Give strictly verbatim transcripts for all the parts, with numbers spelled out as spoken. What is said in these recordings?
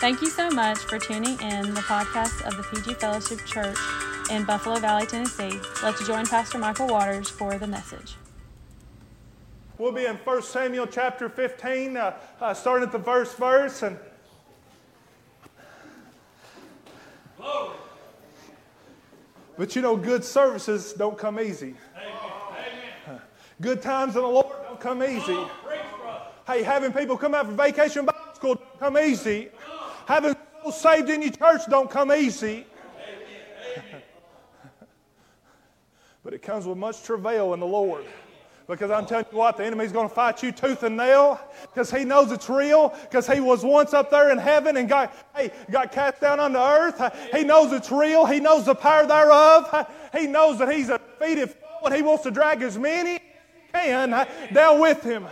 Thank you so much for tuning in the podcast of the P G Fellowship Church in Buffalo Valley, Tennessee. Let's join Pastor Michael Waters for the message. We'll be in First Samuel chapter fifteen, uh, uh, starting at the first verse. And glory. But you know, good services don't come easy. Amen. Good times in the Lord don't come easy. Come on, hey, having people come out for vacation Bible school don't come easy. Come having people saved in your church don't come easy. Amen. Amen. But it comes with much travail in the Lord. Because I'm telling you what, the enemy's going to fight you tooth and nail because he knows it's real, because he was once up there in heaven and got, hey, got cast down on the earth. He knows it's real. He knows the power thereof. He knows that he's a defeated foe and he wants to drag as many as he can down with him.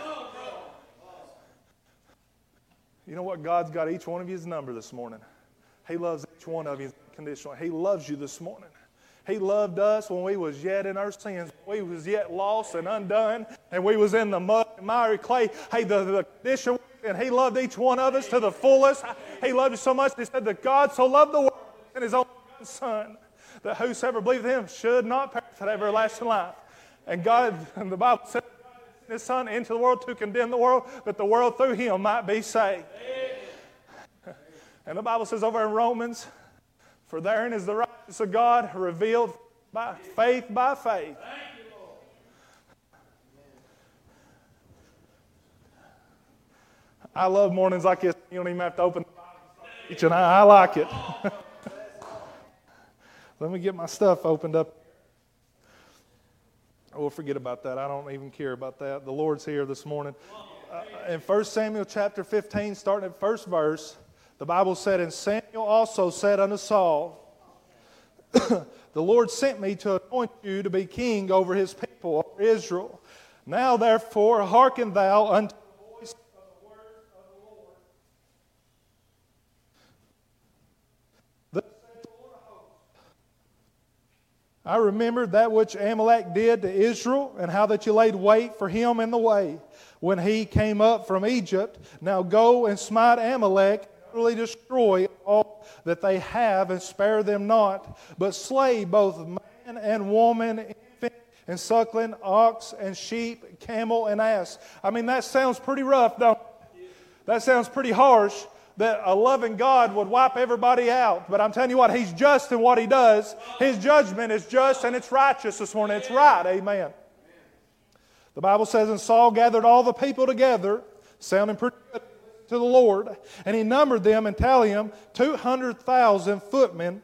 You know what? God's got each one of you's number this morning. He loves each one of you unconditionally. He loves you this morning. He loved us when we was yet in our sins. We was yet lost and undone, and we was in the mud and miry clay. Hey, the, the condition, and he loved each one of us to the fullest. He loved us so much that he said that God so loved the world and his own son, that whosoever believeth in him should not perish but have everlasting life. And God, and the Bible said, God sent his son into the world to condemn the world, that the world through him might be saved. And the Bible says over in Romans, for therein is the righteousness of God revealed by faith by faith. Thank you, Lord. I love mornings like this. You don't even have to open the Bible each, and I, I like it. Let me get my stuff opened up. I will forget about that. I don't even care about that. The Lord's here this morning. Uh, in First Samuel chapter fifteen, starting at first verse, the Bible said, and Samuel also said unto Saul, the Lord sent me to anoint you to be king over his people, over Israel. Now therefore hearken thou unto the voice of the word of the Lord. Thus saith the Lord of hosts, I remember that which Amalek did to Israel, and how that you laid wait for him in the way, when he came up from Egypt. Now go and smite Amalek, destroy all that they have, and spare them not, but slay both man and woman, infant and suckling, ox and sheep, camel and ass. I mean, that sounds pretty rough, don't it? That sounds pretty harsh, that a loving God would wipe everybody out. But I'm telling you what, he's just in what he does. His judgment is just and it's righteous this morning. It's right, amen. The Bible says, and Saul gathered all the people together, sounding pretty good, to the Lord, and he numbered them and tallied them two hundred thousand footmen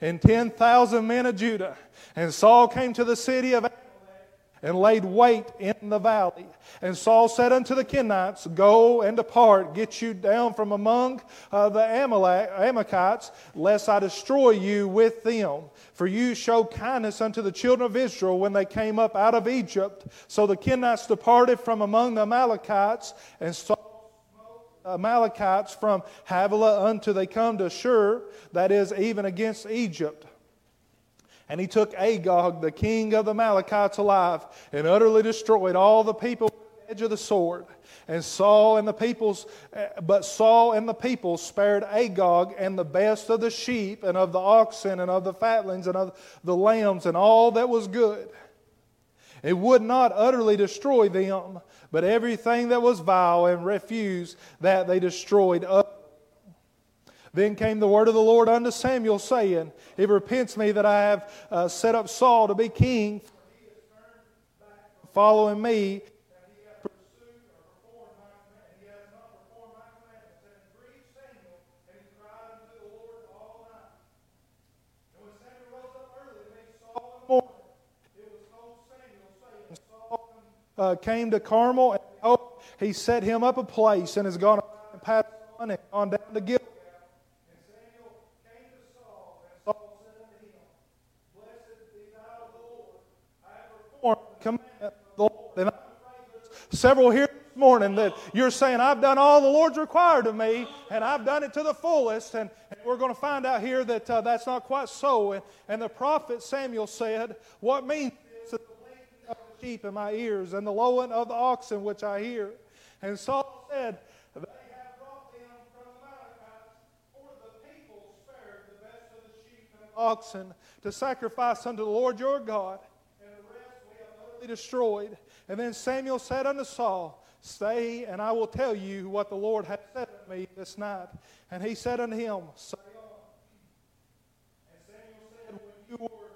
and ten thousand men of Judah. And Saul came to the city of Amalek and laid wait in the valley. And Saul said unto the Kenites, go and depart, get you down from among uh, the Amalek, Amalekites, lest I destroy you with them. For you showed kindness unto the children of Israel when they came up out of Egypt. So the Kenites departed from among the Amalekites, and Saul Amalekites from Havilah until they come to Shur, that is, even against Egypt. And he took Agag, the king of the Amalekites, alive, and utterly destroyed all the people with the edge of the sword. And Saul and the peoples, but Saul and the people spared Agag and the best of the sheep and of the oxen and of the fatlings and of the lambs and all that was good. It would not utterly destroy them, but everything that was vile and refuse that they destroyed up. Then came the word of the Lord unto Samuel, saying, it repents me that I have uh, set up Saul to be king, for he has turned back from following me, that he hath pursued or performed my commandments, and he hath not performed my commandments. And it grieved Samuel, and he cried unto the Lord all night. And when Samuel rose up early, they saw him morning. Uh, came to Carmel, and oh, he set him up a place, and has gone and passed on and gone down to Gila. And Samuel came to Saul, and Saul said unto him, blessed be thou of the Lord, I have performed the commandment of the Lord. And I'm several here this morning that you're saying, I've done all the Lord's required of me, and I've done it to the fullest, and, and we're going to find out here that uh, that's not quite so. And, and the prophet Samuel said, what means sheep in my ears, and the lowing of the oxen which I hear. And Saul said, they have brought them from the Malachites, oxen to sacrifice unto the Lord your God, and the rest we have utterly destroyed. And then Samuel said unto Saul, Stay, and I will tell you what the Lord hath said to me this night. And he said unto him, Say on. And Samuel said, When you were Lord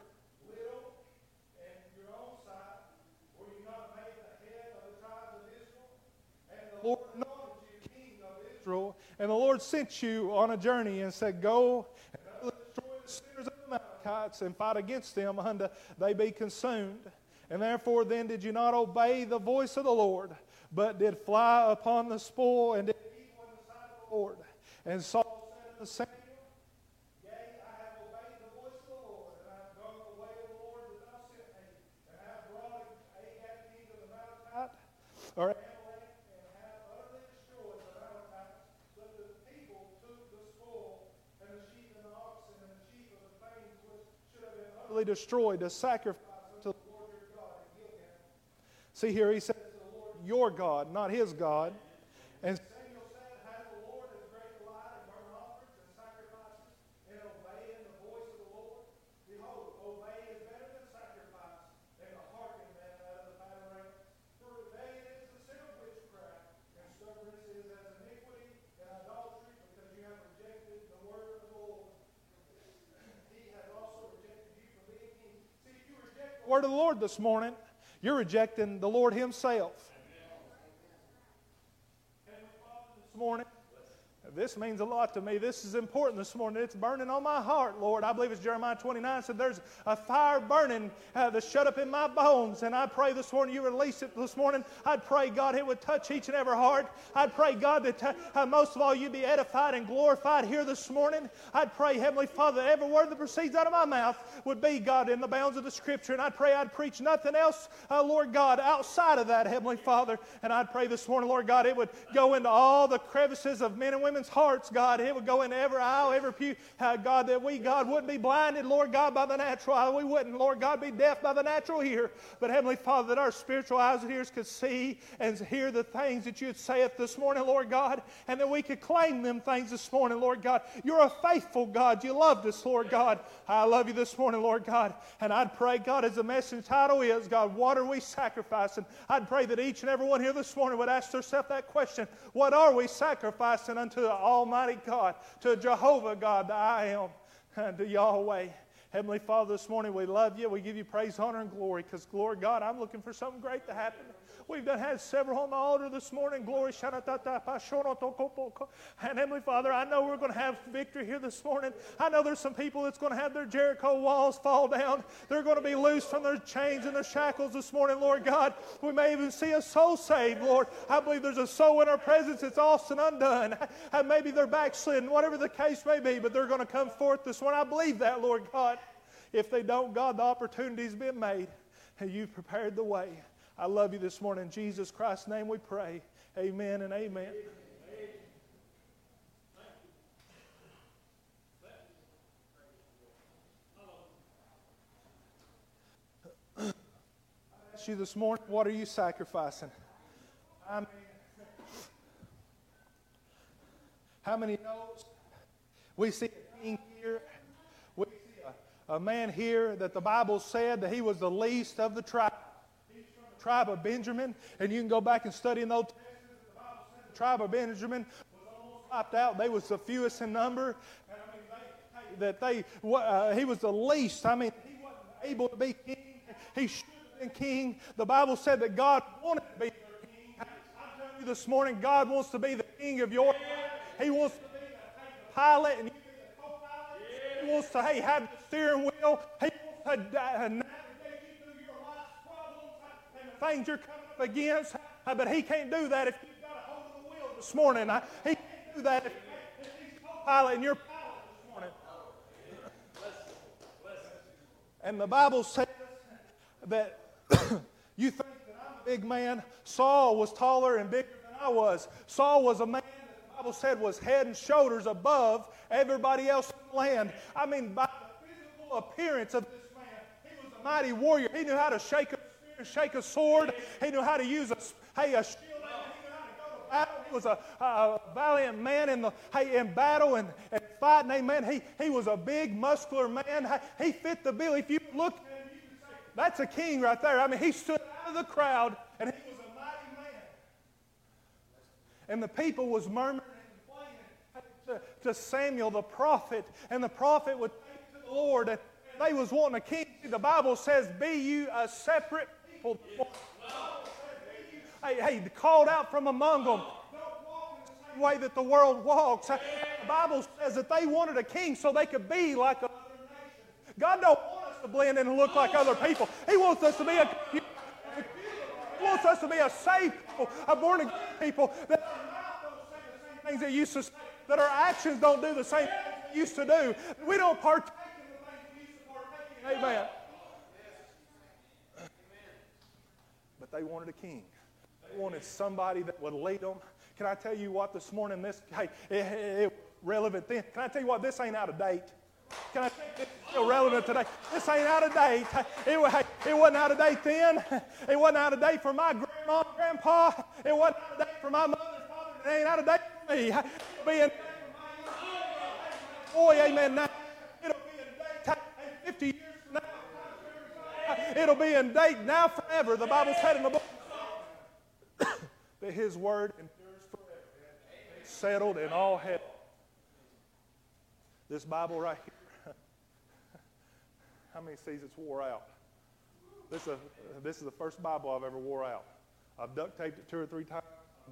acknowledged you king of Israel, and the Lord sent you on a journey and said, Go and destroy the sinners of the Amalekites and fight against them until they be consumed. And therefore then did you not obey the voice of the Lord, but did fly upon the spoil and did eat on the side of the Lord. And Saul said unto Samuel, Yea, I have obeyed the voice of the Lord, and I have gone the way of the Lord that thou sent me, and I have brought Agag king of the Amalekites, or destroyed a sacrifice to the Lord your God and give him. See here, he says the Lord your God, not his God. And Samuel said, Has the Lord a great delight in burnt offerings and sacrifices, and obeying the voice of the Lord? Behold, obey is better than sacrifice, and the hearken man out of the battering. For rebellion is the sin of witchcraft, and stubbornness is as iniquity and adultery, because you have rejected the word of the Lord. He has also rejected. Word of the Lord this morning, you're rejecting the Lord himself. This morning, this means a lot to me. This is important this morning. It's burning on my heart, Lord. I believe it's Jeremiah twenty-nine said there's a fire burning uh, that's shut up in my bones, and I pray this morning you release it this morning. I'd pray, God, it would touch each and every heart. I'd pray, God, that t- uh, most of all you'd be edified and glorified here this morning. I'd pray, Heavenly Father, that every word that proceeds out of my mouth would be, God, in the bounds of the Scripture, and I'd pray I'd preach nothing else, uh, Lord God, outside of that, Heavenly Father, and I'd pray this morning, Lord God, it would go into all the crevices of men and women hearts, God. It would go into every aisle, every pew, uh, God, that we, God, wouldn't be blinded, Lord God, by the natural eye. We wouldn't, Lord God, be deaf by the natural ear. But Heavenly Father, that our spiritual eyes and ears could see and hear the things that you'd saith this morning, Lord God, and that we could claim them things this morning, Lord God. You're a faithful God. You loved us, Lord God. I love you this morning, Lord God. And I'd pray, God, as the message title is, God, what are we sacrificing? I'd pray that each and every one here this morning would ask herself that question. What are we sacrificing unto the Almighty God, to Jehovah God, the I Am, and to Yahweh. Heavenly Father, this morning we love you. We give you praise, honor, and glory, because, Lord God, I'm looking for something great to happen. We've done had several on the altar this morning. Glory. And Heavenly Father, I know we're going to have victory here this morning. I know there's some people that's going to have their Jericho walls fall down. They're going to be loose from their chains and their shackles this morning, Lord God. We may even see a soul saved, Lord. I believe there's a soul in our presence that's lost and undone. And maybe they're backslidden, whatever the case may be, but they're going to come forth this morning. I believe that, Lord God. If they don't, God, the opportunity's been made, and you've prepared the way. I love you this morning. In Jesus Christ's name we pray. Amen and amen. Amen. I ask you this morning, what are you sacrificing? I mean, how many knows? We see a king here. We see a, a man here that the Bible said that he was the least of the tribe. tribe of Benjamin, and you can go back and study in those texts. The Bible says the tribe of Benjamin was almost wiped out. They was the fewest in number. And I mean, they, that they, uh, he was the least. I mean, he wasn't able to be king. He should have been king. The Bible said that God wanted to be their king. I'm telling you this morning, God wants to be the king of your life. He wants to be the pilot, and you be the co-pilot. He wants to, hey, have the steering wheel. He wants to uh, things you're coming up against, but he can't do that if you've got a hold of the wheel this morning. He can't do that if he's co-pilot and you're pilot this morning. And the Bible says that you think that I'm a big man. Saul was taller and bigger than I was. Saul was a man that the Bible said was head and shoulders above everybody else in the land. I mean, by the physical appearance of this man, he was a mighty warrior. He knew how to shake a shake a sword. He knew how to use a, hey, a shield. He knew how to go to battle. He was a, a valiant man in the hey in battle and, and fighting, amen. He, he was a big, muscular man. He fit the bill. If you looked at him, you could say, that's a king right there. I mean, he stood out of the crowd, and he was a mighty man. And the people was murmuring and complaining to, to Samuel the prophet, and the prophet would take to the Lord, and they was wanting a king. The Bible says, be you a separate people. Hey, hey, called out from among them. Way that the world walks. The Bible says that they wanted a king so they could be like other nations. God don't want us to blend in and look like other people. He wants us to be a He wants us to be a saved people, a born again people, that our mouth don't say the same things that used to say, that our actions don't do the same things that used to do. We don't partake in the things we used to partake in. Amen. But they wanted a king. They wanted somebody that would lead them. Can I tell you what this morning, this, hey, it, it, it relevant then. Can I tell you what, this ain't out of date. Can I tell you this is still relevant today? This ain't out of date. It, hey, it wasn't out of date then. It wasn't out of date for my grandma and grandpa. It wasn't out of date for my mother and father. It ain't out of date for me. It'll be in boy, amen, now. It'll be in date fifty years from now. It'll be in date now forever. The Bible's had in the book that His Word and settled in all heaven. This Bible right here, how many sees it's wore out? This is, a, this is the first Bible I've ever wore out. I've duct taped it two or three times,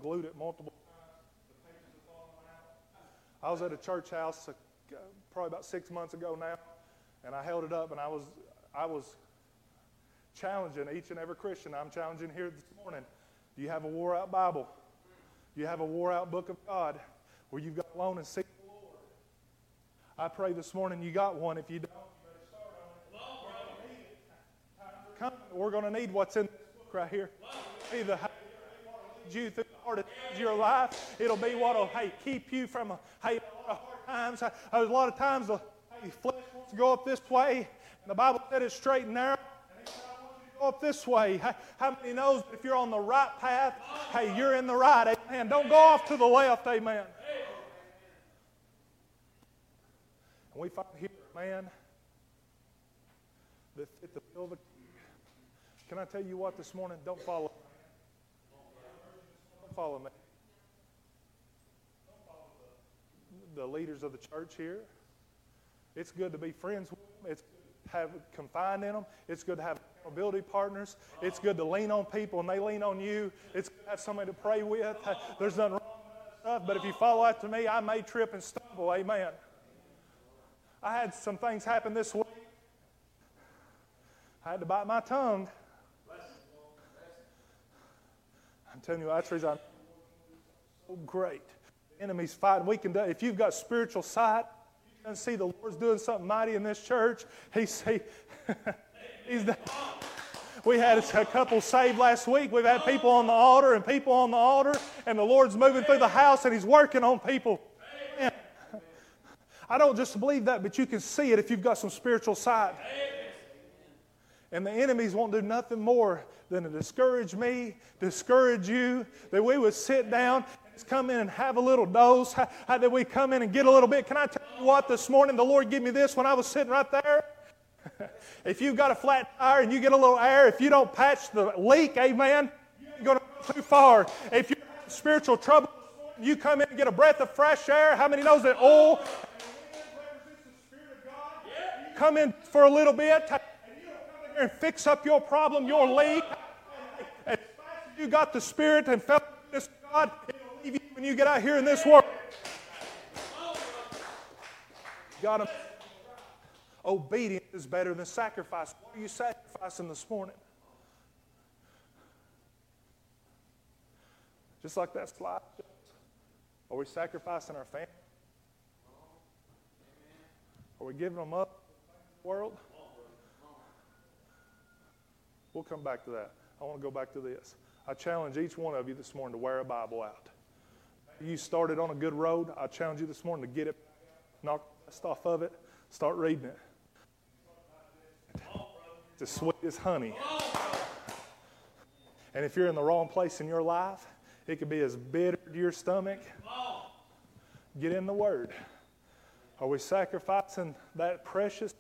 glued it multiple times. The pages have fallen out. I was at a church house probably about six months ago now, and I held it up, and I was I was challenging each and every Christian. I'm challenging here this morning. Do you have a wore out Bible? You have a wore-out book of God where you've got alone and seek the Lord. I pray this morning you got one. If you don't, you better start on it. We're going to need what's in this book right here. It'll be the lead you through the hardest times of your life. It'll be what will hey, keep you from hey, a lot of hard times. A lot of times the hey, flesh wants to go up this way, and the Bible said it's straight and narrow. Up this way. How many knows that if you're on the right path, hey, you're in the right, amen. Don't go off to the left, amen. And we find here a man that fit the bill of a king. Can I tell you what this morning? Don't follow me. Don't follow me. Don't follow the leaders of the church here. It's good to be friends with them. It's good to have confide in them. It's good to have accountability partners. It's good to lean on people and they lean on you. It's good to have somebody to pray with. There's nothing wrong with that stuff, but if you follow after me, I may trip and stumble. Amen. I had some things happen this week. I had to bite my tongue. I'm telling you, that's the reason I'm so great. The enemy's fighting. We can do, if you've got spiritual sight, you can see the Lord's doing something mighty in this church. He see. We had a couple saved last week. We've had people on the altar and people on the altar, and the Lord's moving through the house and He's working on people. Amen. I don't just believe that, but you can see it if you've got some spiritual sight. And the enemies won't do nothing more than to discourage me, discourage you, that we would sit down, come in and have a little dose, that we come in and get a little bit. Can I tell you what, this morning the Lord gave me this when I was sitting right there. If you've got a flat tire and you get a little air, if you don't patch the leak, amen, you ain't going to go too far. If you're in spiritual trouble, you come in and get a breath of fresh air. How many knows that oil and the wind represents the Spirit of God? You come in for a little bit, and you come in here and fix up your problem, your leak. As fast as you got the Spirit and felt this God, it will leave you when you get out here in this world. Got him. Obedience is better than sacrifice. What are you sacrificing this morning? Just like that slide. Are we sacrificing our family? Are we giving them up to the world? We'll come back to that. I want to go back to this. I challenge each one of you this morning to wear a Bible out. You started on a good road. I challenge you this morning to get it, knock the dust off of it, start reading it. It's as sweet as honey. And if you're in the wrong place in your life, it could be as bitter to your stomach. Get in the Word. Are we sacrificing that precious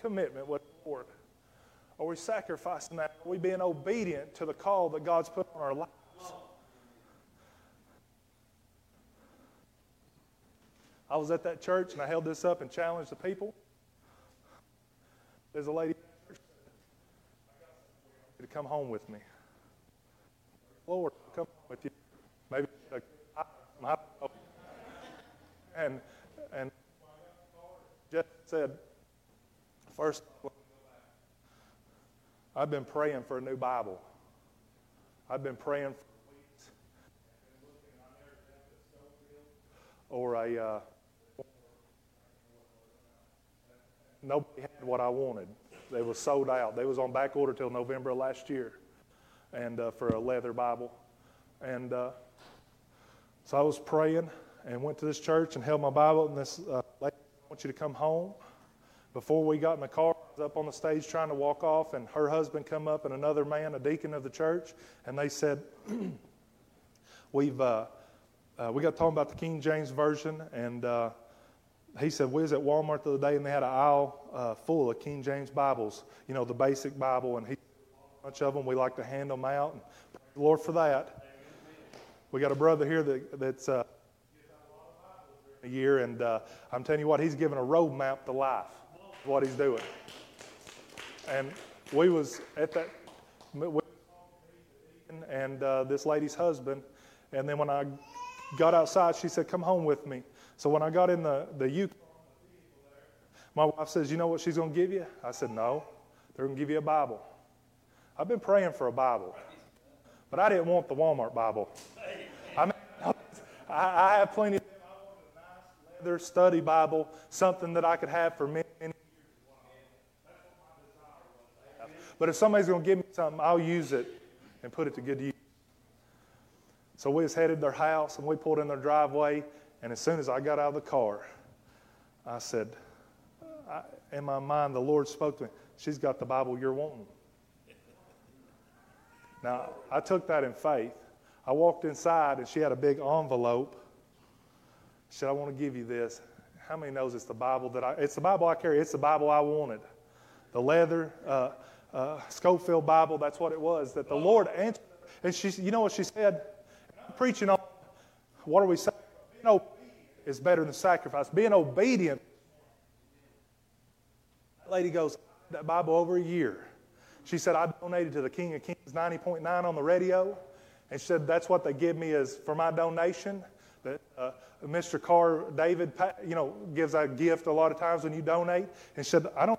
commitment with the Lord? Are we sacrificing that? Are we being obedient to the call that God's put on our lives? I was at that church and I held this up and challenged the people. There's a lady to come home with me. Lord, come home with you. Maybe a, and and just said, first, I've been praying for a new Bible. I've been praying for weeks, or a uh, nobody had what I wanted. They was sold out. They was on back order till November of last year, and uh, for a leather Bible. And uh, so I was praying and went to this church and held my Bible. And this uh, lady, I want you to come home. Before we got in the car, I was up on the stage trying to walk off, and her husband come up and another man, a deacon of the church, and they said, we've uh, uh, we got talking about the King James Version, and uh, he said, we was at Walmart the other day, and they had an aisle uh, full of King James Bibles, you know, the basic Bible, and he a bunch of them. We like to hand them out, and praise the Lord for that. We got a brother here that, that's uh, a year, and uh, I'm telling you what, he's giving a road map to life, what he's doing. And we was at that, we, and uh, this lady's husband, and then when I got outside, she said, come home with me. So when I got in the, the U K, my wife says, you know what she's going to give you? I said, no, they're going to give you a Bible. I've been praying for a Bible, but I didn't want the Walmart Bible. I mean, I, I have plenty of them. I wanted a nice leather study Bible, something that I could have for many, many years. But if somebody's going to give me something, I'll use it and put it to good use. So we was headed to their house, and we pulled in their driveway. And as soon as I got out of the car, I said, I, in my mind, the Lord spoke to me, she's got the Bible you're wanting. Now, I took that in faith. I walked inside, and she had a big envelope. She said, I want to give you this. How many knows it's the Bible that I, it's the Bible I carry. It's the Bible I wanted. The leather uh, uh, Scofield Bible, that's what it was, that the Lord answered. And she, you know what she said? I'm preaching on, what are we saying? Being obedient is better than sacrifice. Being obedient. That lady goes, that Bible over a year. She said, I donated to the King of Kings ninety point nine on the radio. And she said, that's what they give me is for my donation. That uh, Mister Carr, David, you know, gives a gift a lot of times when you donate. And she said, I don't.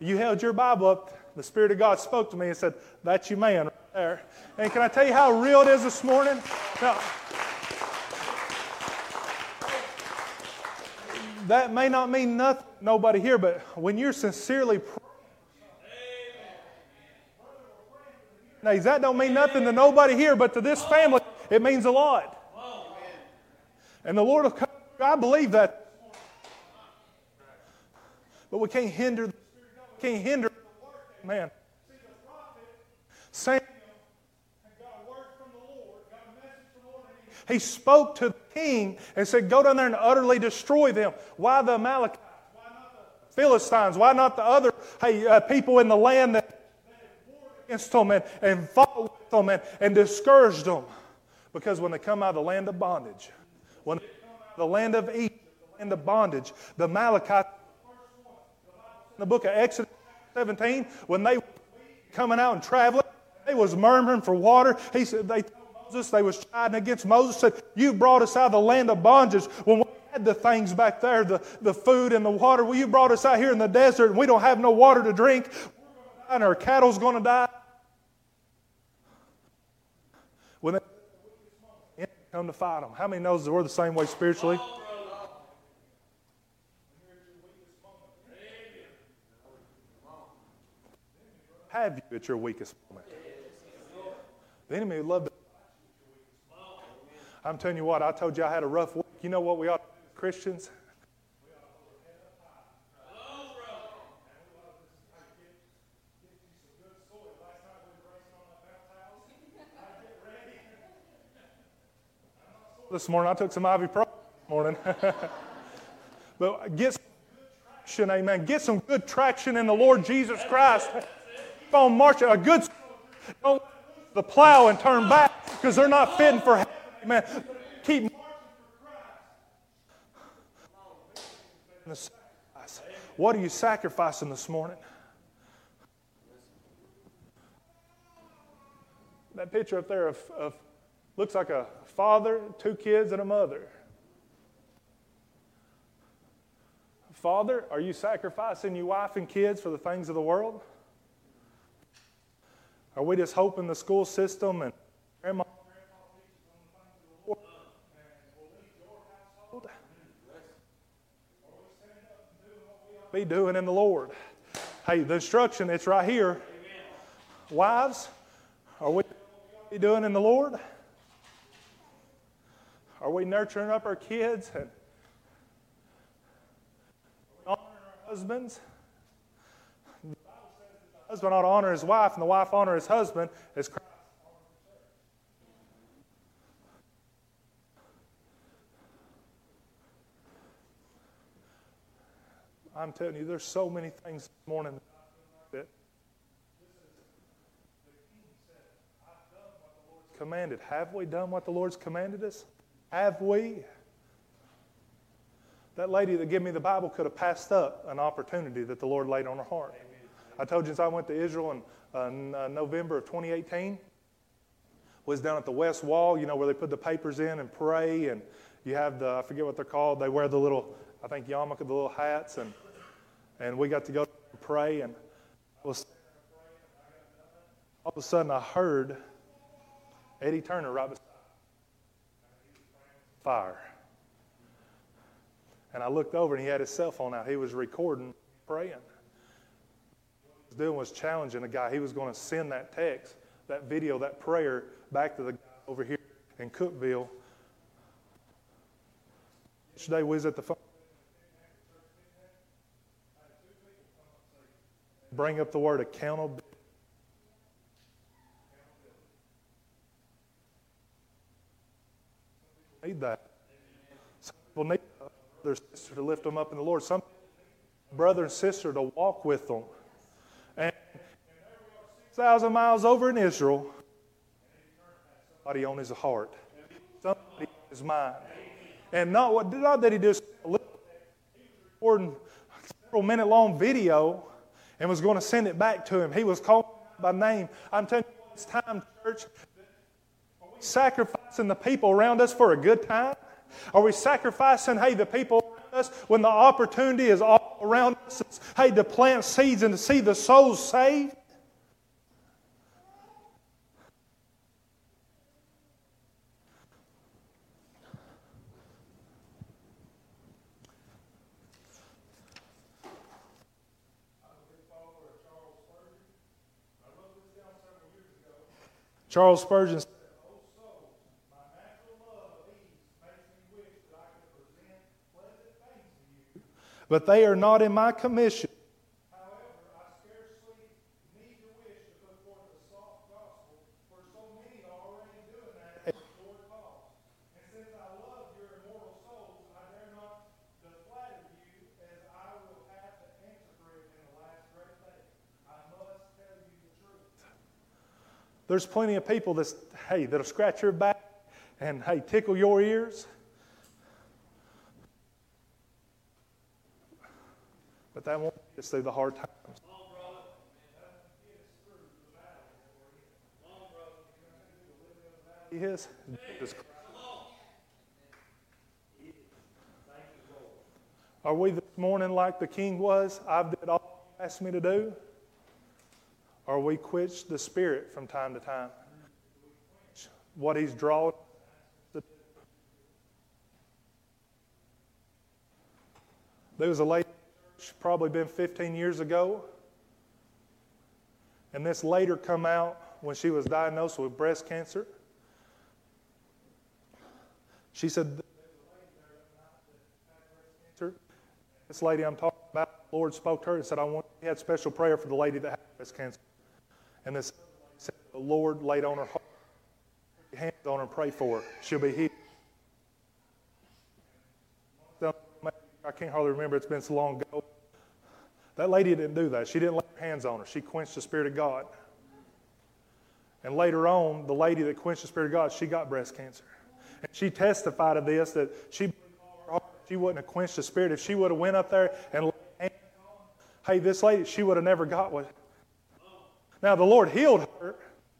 You held your Bible up. The Spirit of God spoke to me and said, that's your man right there. And can I tell you how real it is this morning? Now, that may not mean nothing, nobody here, but when you're sincerely praying, now, that don't mean nothing to nobody here, but to this family, it means a lot. And the Lord will come. I believe that. But we can't hinder, we can't hinder. Man. See, the prophet, Samuel, and got a word from the Lord, got a message from the Lord. He spoke to the king and said, go down there and utterly destroy them. Why the Amalekites? Why not the Philistines? Why not the other hey, uh, people in the land that, that warred against them and, and fought with them and, and discouraged them? Because when they come out of the land of bondage, when they come out of the land of Egypt, the land of bondage, the Amalekites, in the book of Exodus, seventeen, when they were coming out and traveling, they was murmuring for water. He said, they told Moses, they was chiding against Moses, said, you brought us out of the land of bondage when we had the things back there, the, the food and the water. Well, you brought us out here in the desert and we don't have no water to drink. And our cattle's going to die. When they come to fight them. How many knows we're the same way spiritually? Have you at your weakest moment? The enemy would love to. I'm telling you what, I told you I had a rough week. You know what we ought to do as Christians? this morning. I took some ibuprofen this morning. But get some good traction, amen. Get some good traction in the Lord Jesus Christ. Keep on marching. A good don't lose the plow and turn back because they're not fitting for heaven, amen. Keep marching for Christ. What are you sacrificing this morning? That picture up there of, of looks like a father, two kids, and a mother. Father, are you sacrificing your wife and kids for the things of the world? Are we just hoping the school system and grandma and grandpa teaches on the things of the Lord? Be doing in the Lord. Hey, the instruction, it's right here. Amen. Wives, are we doing in the Lord? Are we nurturing up our kids and honoring our husbands? The Bible says the husband ought to honor his wife, and the wife honor his husband as Christ. I'm telling you, there's so many things this morning that commanded. Have we done what the Lord's commanded us? Have we? That lady that gave me the Bible could have passed up an opportunity that the Lord laid on her heart. Amen. I told you, as I went to Israel in uh, November of twenty eighteen, was down at the West Wall, you know, where they put the papers in and pray, and you have the, I forget what they're called, they wear the little, I think, yarmulke, the little hats, and and we got to go and pray, and I was, all of a sudden I heard Eddie Turner right beside fire. And I looked over, and he had his cell phone out. He was recording, praying. What he was doing was challenging a guy. He was going to send that text, that video, that prayer back to the guy over here in Cookville. Yesterday we was at the phone. Bring up the word accountability. Need that. Some people need their sister to lift them up in the Lord. Some brother and sister to walk with them. And six thousand miles over in Israel, somebody on his heart. Somebody on his mind. And not, what, not that he just recording a several minute long video and was going to send it back to him. He was called by name. I'm telling you, it's time, church. Are we sacrificing the people around us for a good time? Are we sacrificing, hey, the people around us when the opportunity is all around us, hey, to plant seeds and to see the souls saved? Charles Spurgeon said, "Oh, soul, my natural love of these makes me wish that I could present pleasant things to you, but they are not in my commission. However, I scarcely need to wish to put forth the soft gospel, for so many are already doing that at the Lord's cause. And since I love your immortal souls, I dare not flatter you, as I will have to answer for it in the last great day. I must tell you the truth." There's plenty of people that's, hey, that'll scratch your back and, hey, tickle your ears. But that won't get us through the hard times. He is Jesus Christ. Are we this morning like the king was? I've did all he asked me to do. Or we quench the Spirit from time to time. What He's drawn. There was a lady, probably been fifteen years ago, and this later come out when she was diagnosed with breast cancer. She said, this lady I'm talking about, the Lord spoke to her and said, I want. He had special prayer for the lady that had breast cancer. And this said, the Lord laid on her heart, put your hands on her and pray for her. She'll be healed. stuff. I can't hardly remember. It's been so long ago. That lady didn't do that. She didn't lay her hands on her. She quenched the Spirit of God. And later on, the lady that quenched the Spirit of God, she got breast cancer. And she testified of this, that she, she wouldn't have quenched the Spirit. If she would have went up there and laid her hands on, hey, this lady, she would have never got what. Now, the Lord healed her,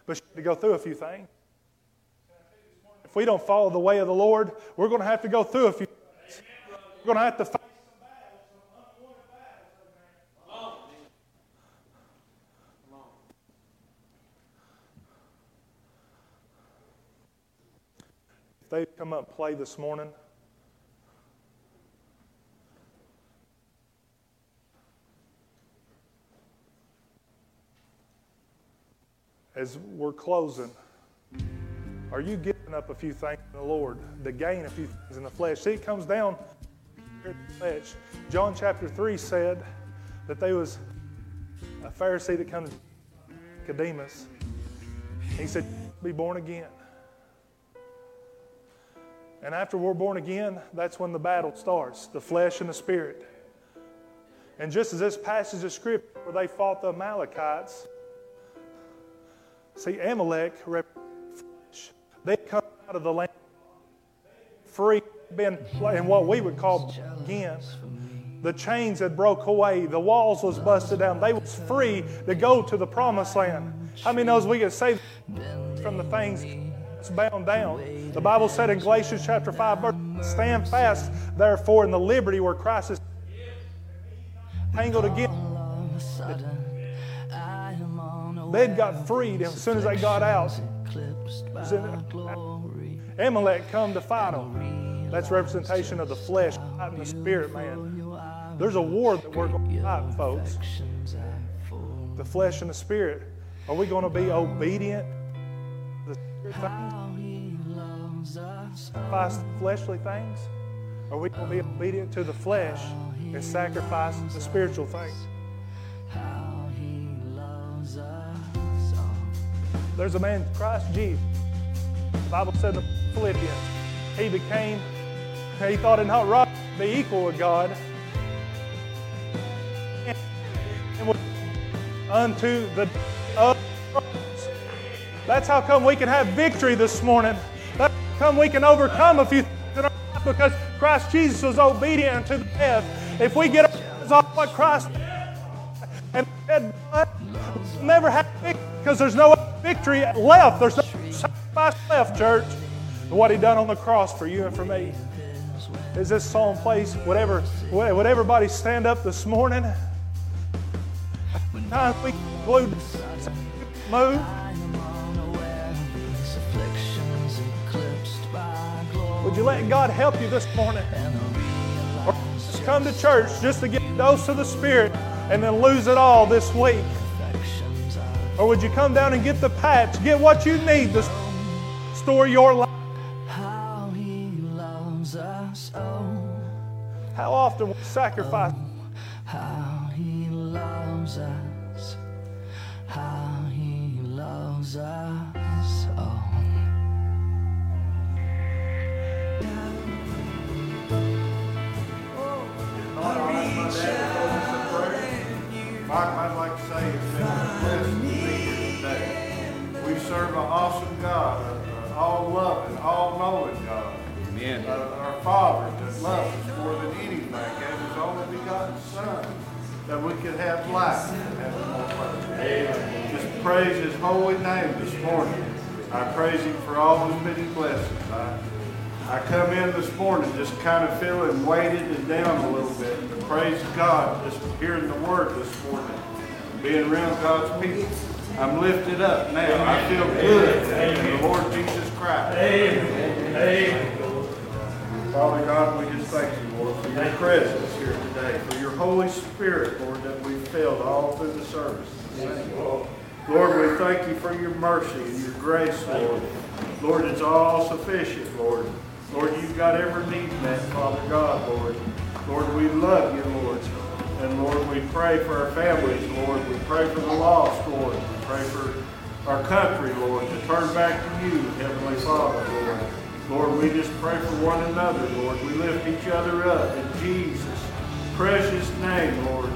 but she had to go through a few things. If we don't follow the way of the Lord, we're going to have to go through a few things. We're going to have to fight. They come up and play this morning. As we're closing, are you giving up a few things in the Lord to gain a few things in the flesh? See, it comes down to the flesh. John chapter three said that there was a Pharisee that comes to Nicodemus. He said, be born again. And after we're born again, that's when the battle starts, the flesh and the spirit. And just as this passage of Scripture where they fought the Amalekites, see, Amalek represents the flesh. They come out of the land free, been in what we would call again. The chains had broke away. The walls was busted down. They was free to go to the promised land. How many knows we get saved from the things bound down? The Bible said in Galatians chapter five, stand fast, therefore, in the liberty where Christ is tangled again. They got freed as soon as they got out. Amalek come to fight them. That's representation of the flesh and the spirit, man. There's a war that we're going to fight, folks. The flesh and the spirit. Are we going to be obedient? Things, sacrifice fleshly things? Are we going to be obedient to the flesh and sacrifice the spiritual things? There's a man, Christ Jesus. The Bible said in Philippians, he became, he thought it not right to be equal with God, and was unto the other. That's how come we can have victory this morning. That's how come we can overcome a few things in our life, because Christ Jesus was obedient to the death. If we get off what Christ and said, we'll never have victory, because there's no victory left. There's no sacrifice left, church. And what He done on the cross for you and for me. Is this song plays? Whatever, would everybody stand up this morning? Sometimes we glued, move. Would you let God help you this morning? Or just come to church just to get a dose of the Spirit and then lose it all this week? Or would you come down and get the patch, get what you need to store your life? How He loves us, oh. How often we sacrifice. How He loves us. How He loves us, oh. I'd like to say it's been a blessing to be here today. We serve an awesome God, an all-loving, all-knowing God. Amen. Uh, our Father that loves us more than anything, gave His only begotten Son, that we could have life and have more life. Amen. Just praise His holy name this morning. I praise Him for all His many blessings. I, I come in this morning just kind of feeling weighted and down a little bit. But praise God, just hearing the Word this morning, being around God's people. I'm lifted up now. Amen. I feel good in the Lord Jesus Christ. Amen. Amen. Father God, we just thank You, Lord, for Your presence here today, for Your Holy Spirit, Lord, that we felt all through the service. Thank You, Lord. Lord, we thank You for Your mercy and Your grace, Lord. Lord, it's all sufficient, Lord. Lord, You've got every need met, Father God, Lord. Lord, we love You, Lord. And Lord, we pray for our families, Lord. We pray for the lost, Lord. We pray for our country, Lord, to turn back to You, Heavenly Father, Lord. Lord, we just pray for one another, Lord. We lift each other up in Jesus' precious name, Lord.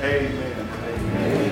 Amen. Amen.